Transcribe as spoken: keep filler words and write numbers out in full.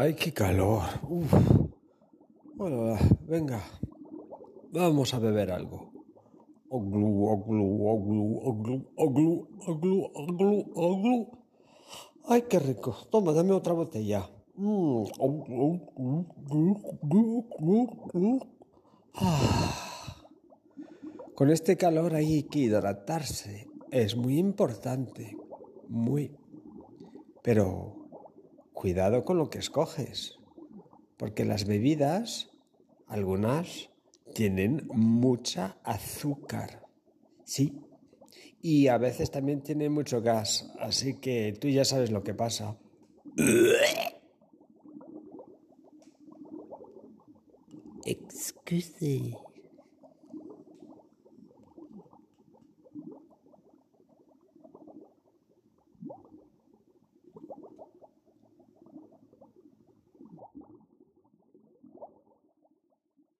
¡Ay, qué calor! Uf. Bueno, venga, vamos a beber algo. Oglu, oglu, oglu, oglu, oglu, oglu, oglu, oglu. ¡Ay, qué rico! Toma, dame otra botella. Mm. Ah. Con este calor hay que hidratarse. Es muy importante. Muy. Pero cuidado con lo que escoges, porque las bebidas, algunas, tienen mucha azúcar, sí, y a veces también tienen mucho gas, así que tú ya sabes lo que pasa. Excuse.